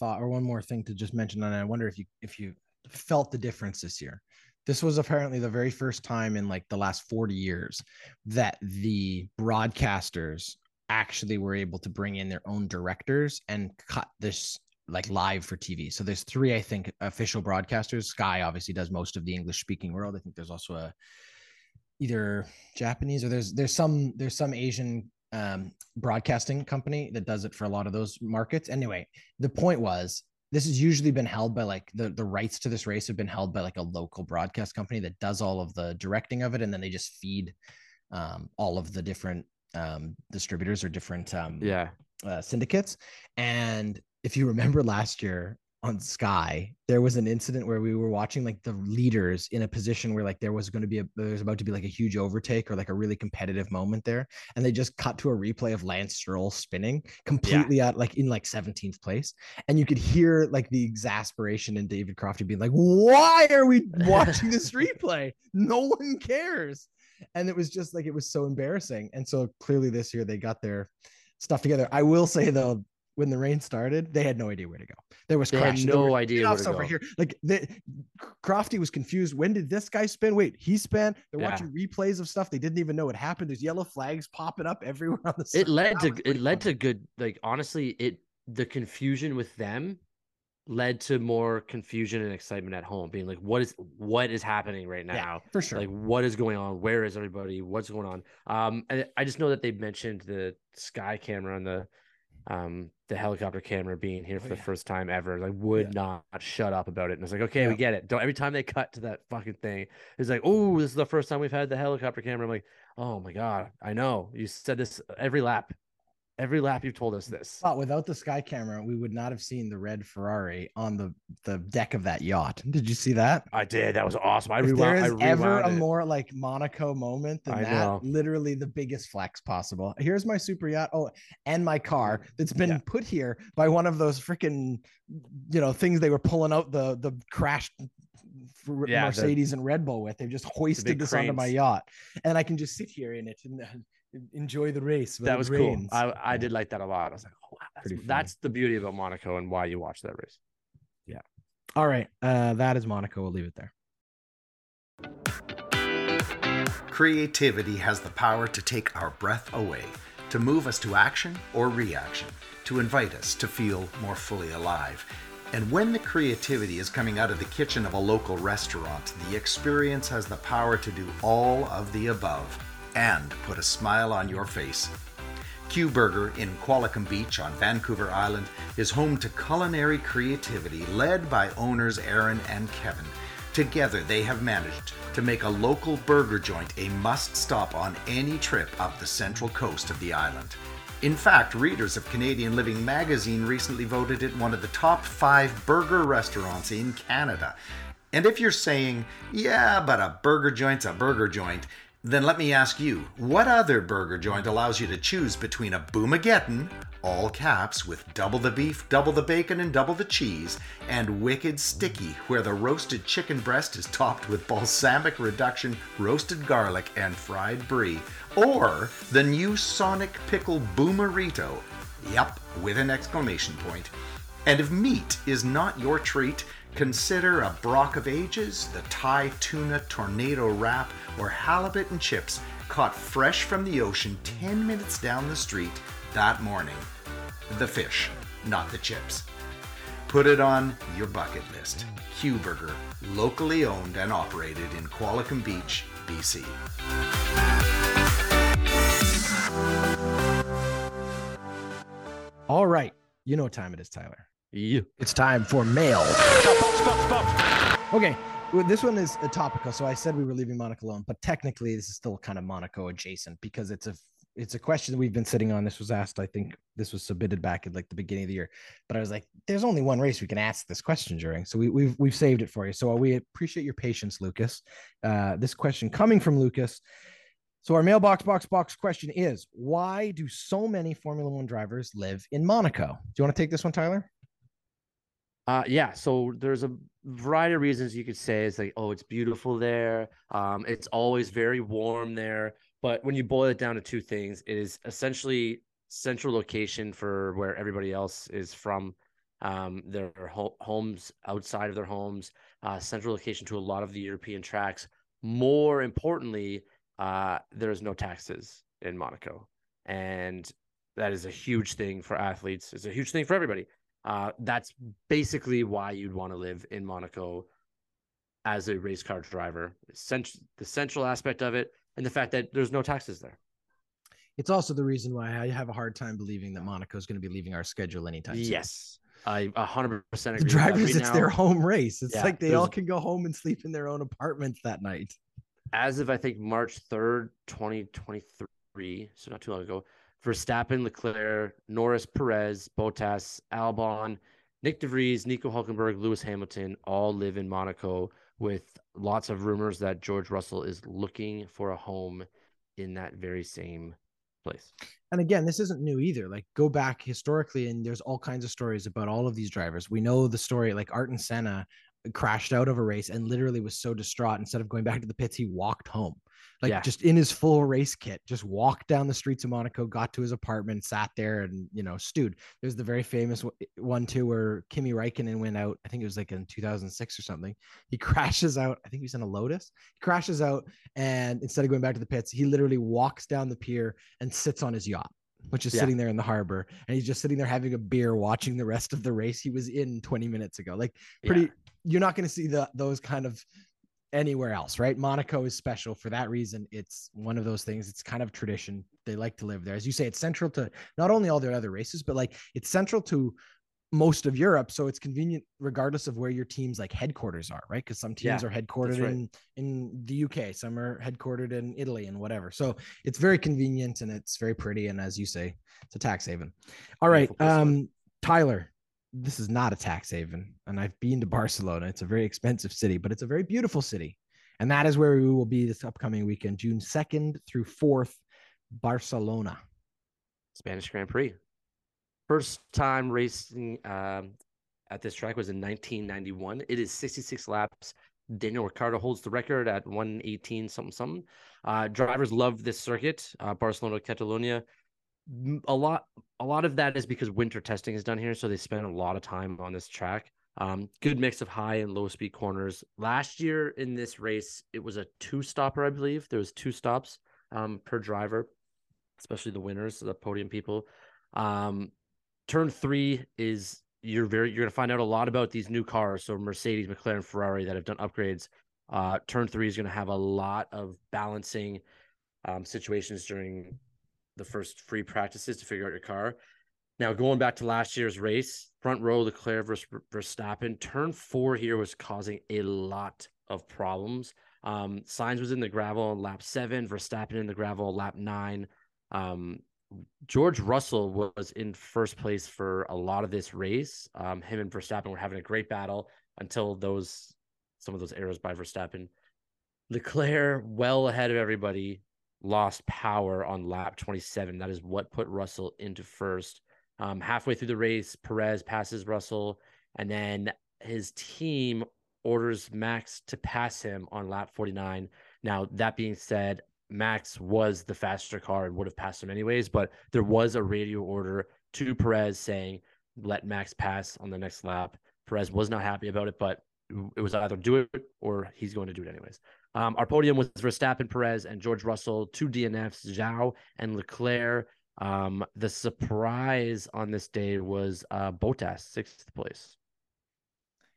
thing to just mention, and I wonder if you felt the difference this year. This was apparently the very first time in like the last 40 years that the broadcasters actually were able to bring in their own directors and cut this like live for TV. So there's three, I think, official broadcasters. Sky obviously does most of the English speaking world. I think there's also either Japanese or there's some Asian broadcasting company that does it for a lot of those markets. Anyway, the point was, this has usually been held by like the rights to this race have been held by like a local broadcast company that does all of the directing of it. And then they just feed all of the different distributors or different syndicates. And if you remember last year on Sky, there was an incident where we were watching like the leaders in a position where like there was about to be like a huge overtake or like a really competitive moment there. And they just cut to a replay of Lance Stroll spinning completely out like in like 17th place. And you could hear like the exasperation in David Crofty being like, why are we watching this replay? No one cares. And it was just like, it was so embarrassing. And so clearly this year they got their stuff together. I will say though, when the rain started, they had no idea where to go. There was no idea where to go. Like Crofty was confused. When did this guy spin? Wait, he spun. They're watching replays of stuff they didn't even know it happened. There's yellow flags popping up everywhere on the side. The confusion with them led to more confusion and excitement at home, being like, what is happening right now? Yeah, for sure. Like, what is going on? Where is everybody? What's going on? And I just know that they mentioned the Sky camera on the helicopter camera being here for the first time ever, like would not shut up about it. And it's like, okay, we get it. Don't, every time they cut to that fucking thing, it's like, oh, this is the first time we've had the helicopter camera. I'm like, oh my God, I know you said this every lap you've told us this. But without the Sky camera, we would not have seen the red Ferrari on the deck of that yacht. Did you see that? I did. That was awesome. If there is ever a more like Monaco moment than that, literally the biggest flex possible. Here's my super yacht. Oh, and my car that's been put here by one of those freaking, things they were pulling out the crashed Mercedes and Red Bull with. They've just hoisted this onto my yacht, and I can just sit here in it and enjoy the race. That was cool. I did like that a lot. I was like, oh, wow, that's the beauty about Monaco and why you watch that race. Yeah. All right. That is Monaco. We'll leave it there. Creativity has the power to take our breath away, to move us to action or reaction, to invite us to feel more fully alive. And when the creativity is coming out of the kitchen of a local restaurant, the experience has the power to do all of the above and put a smile on your face. Q Burger in Qualicum Beach on Vancouver Island is home to culinary creativity led by owners Aaron and Kevin. Together, they have managed to make a local burger joint a must-stop on any trip up the central coast of the island. In fact, readers of Canadian Living magazine recently voted it one of the top 5 burger restaurants in Canada. And if you're saying, yeah, but a burger joint's a burger joint, then let me ask you, what other burger joint allows you to choose between a Boomageddon, all caps with double the beef, double the bacon, and double the cheese, and Wicked Sticky, where the roasted chicken breast is topped with balsamic reduction, roasted garlic, and fried brie, or the new Sonic Pickle Boomerito, yup, with an exclamation point. And if meat is not your treat, consider a Brock of Ages, the Thai Tuna Tornado Wrap, or halibut and chips caught fresh from the ocean 10 minutes down the street that morning. The fish, not the chips. Put it on your bucket list. Q Burger, locally owned and operated in Qualicum Beach, BC. All right, you know what time it is, Tyler. Yeah. It's time for mail. Stop. Okay, well, this one is a topical. So I said we were leaving Monaco alone, but technically this is still kind of Monaco adjacent because it's a question that we've been sitting on. This was asked, I think this was submitted back at like the beginning of the year, but I was like, there's only one race we can ask this question during. So we've saved it for you. So we appreciate your patience, Lucas. This question coming from Lucas. So our mailbox question is, why do so many Formula One drivers live in Monaco? Do you want to take this one, Tyler? Yeah. So there's a variety of reasons you could say it's like, oh, it's beautiful there. It's always very warm there. But when you boil it down to two things, it is essentially central location for where everybody else is from, their homes outside of their homes, central location to a lot of the European tracks. More importantly, there's no taxes in Monaco. And that is a huge thing for athletes. It's a huge thing for everybody. That's basically why you'd want to live in Monaco as a race car driver. The central aspect of it, and the fact that there's no taxes there. It's also the reason why I have a hard time believing that Monaco is going to be leaving our schedule anytime soon. Yes, I 100% agree. The drivers, with that. It's now, their home race. It's like they all can go home and sleep in their own apartments that night. As of, I think, March 3rd, 2023, so not too long ago, Verstappen, Leclerc, Norris, Perez, Bottas, Albon, Nick De Vries, Nico Hülkenberg, Lewis Hamilton all live in Monaco, with lots of rumors that George Russell is looking for a home in that very same place. And again, this isn't new either. Like, go back historically, and there's all kinds of stories about all of these drivers. We know the story, like Ayrton Senna crashed out of a race and literally was so distraught, instead of going back to the pits, he walked home. Like, just in his full race kit, just walked down the streets of Monaco, got to his apartment, sat there, and, you know, stewed. There's the very famous one too, where Kimi Räikkönen went out. I think it was like in 2006 or something. He crashes out. I think he was in a Lotus. He crashes out, and instead of going back to the pits, he literally walks down the pier and sits on his yacht, which is sitting there in the harbor. And he's just sitting there having a beer, watching the rest of the race he was in 20 minutes ago. Like, pretty, you're not going to see those kind of anywhere else, right? Monaco is special for that reason. It's one of those things. It's kind of tradition. They like to live there. As you say, it's central to not only all their other races, but like it's central to most of Europe. So it's convenient regardless of where your team's like headquarters are, right? Because some teams are headquartered in the UK, some are headquartered in Italy and whatever. So it's very convenient and it's very pretty. And as you say, it's a tax haven. All right. Tyler, this is not a tax haven, and I've been to Barcelona. It's a very expensive city, but it's a very beautiful city. And that is where we will be this upcoming weekend, June 2nd through 4th, Barcelona. Spanish Grand Prix. First time racing at this track was in 1991. It is 66 laps. Daniel Ricciardo holds the record at 118 something. Drivers love this circuit, Barcelona, Catalonia. A lot of that is because winter testing is done here, so they spend a lot of time on this track. Good mix of high and low speed corners. Last year in this race, it was a two-stopper, I believe. There was 2 stops per driver, especially the winners, the podium people. Turn 3 is you're going to find out a lot about these new cars. So Mercedes, McLaren, Ferrari that have done upgrades. Turn 3 is going to have a lot of balancing situations during the first free practices to figure out your car. Now, going back to last year's race, front row, Leclerc versus Verstappen, turn 4 here was causing a lot of problems. Sainz was in the gravel on lap 7, Verstappen in the gravel on lap 9. George Russell was in first place for a lot of this race. Him and Verstappen were having a great battle until some of those errors by Verstappen. Leclerc, well ahead of everybody, lost power on lap 27. That is what put Russell into first. Halfway through the race, Perez passes Russell, and then his team orders Max to pass him on lap 49. Now, that being said, Max was the faster car and would have passed him anyways, but there was a radio order to Perez saying, let Max pass on the next lap. Perez was not happy about it, but it was either do it or he's going to do it anyways. Our podium was Verstappen, Perez, and George Russell, 2 DNFs, Zhao and Leclerc. The surprise on this day was Bottas, 6th place.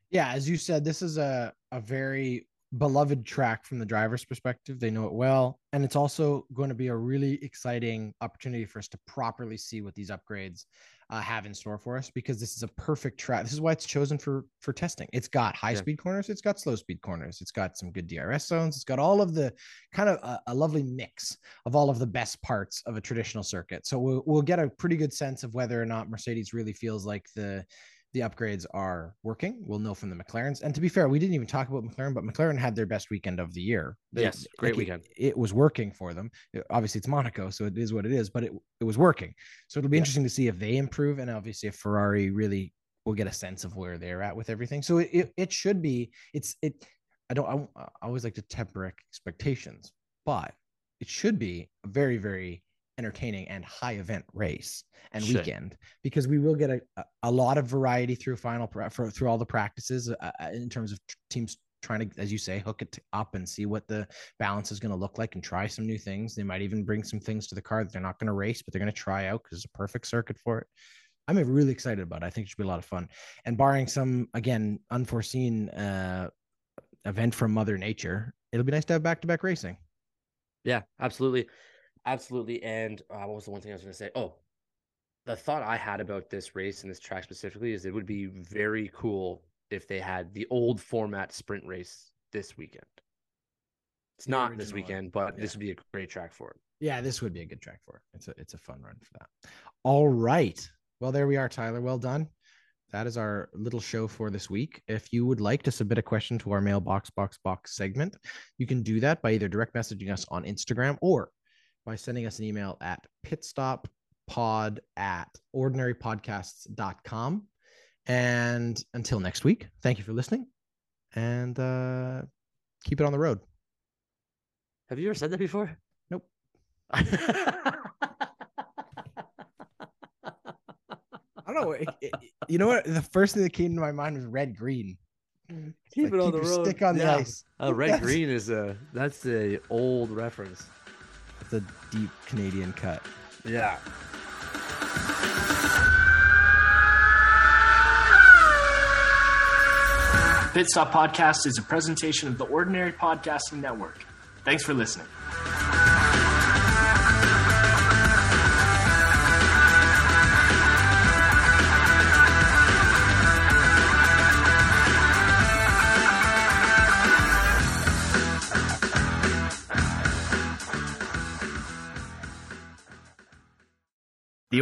Yeah, as you said, this is a very beloved track from the driver's perspective. They know it well, and it's also going to be a really exciting opportunity for us to properly see what these upgrades have in store for us, because this is a perfect track. This is why it's chosen for testing. It's got high-speed corners. It's got slow-speed corners. It's got some good DRS zones. It's got all of the kind of a lovely mix of all of the best parts of a traditional circuit. So we'll get a pretty good sense of whether or not Mercedes really feels like the upgrades are working. We'll know from the McLarens. And to be fair, we didn't even talk about McLaren, but McLaren had their best weekend of the year. Great weekend. It was working for them. Obviously, it's Monaco, so it is what it is, but it was working. So it'll be interesting to see if they improve, and obviously if Ferrari really will get a sense of where they're at with everything. So it should be, I always like to temper expectations, but it should be a very, very entertaining and high event race and weekend, because we will get a lot of variety through through all the practices in terms of teams trying to, as you say, hook it up and see what the balance is going to look like and try some new things. They might even bring some things to the car that they're not going to race, but they're going to try out because it's a perfect circuit for it. I'm really excited about it. I think it should be a lot of fun. And barring some, again, unforeseen event from Mother Nature, it'll be nice to have back-to-back racing. Yeah, absolutely. Absolutely. And what was the one thing I was going to say? Oh, the thought I had about this race and this track specifically is it would be very cool if they had the old format sprint race this weekend. It's not this weekend, but this would be a great track for it. Yeah, this would be a good track for it. It's a fun run for that. All right. Well, there we are, Tyler. Well done. That is our little show for this week. If you would like to submit a question to our mailbox box segment, you can do that by either direct messaging us on Instagram or by sending us an email at pitstoppod@ordinarypodcasts.com. And until next week, thank you for listening, and keep it on the road. Have you ever said that before? Nope. I don't know. You know what? The first thing that came to my mind was red, green. Keep it on the road. Stick on the ice. Red, green is that's an old reference. It's a deep Canadian cut. Yeah. Pit Stop Podcast is a presentation of the Ordinary Podcasting Network. Thanks for listening. The